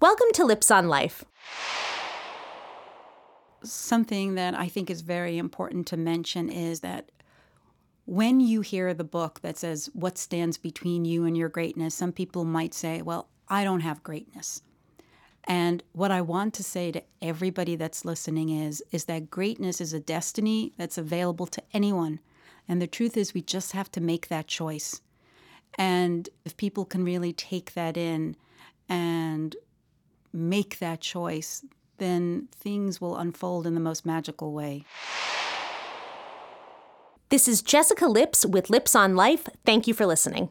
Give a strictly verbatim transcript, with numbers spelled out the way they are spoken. Welcome to Lips on Life. Something that I think is very important to mention is that when you hear the book that says, what stands between you and your greatness, some people might say, well, I don't have greatness. And what I want to say to everybody that's listening is, is that greatness is a destiny that's available to anyone. And the truth is we just have to make that choice. And if people can really take that in and make that choice, then things will unfold in the most magical way. This is Jessica Lips with Lips on Life. Thank you for listening.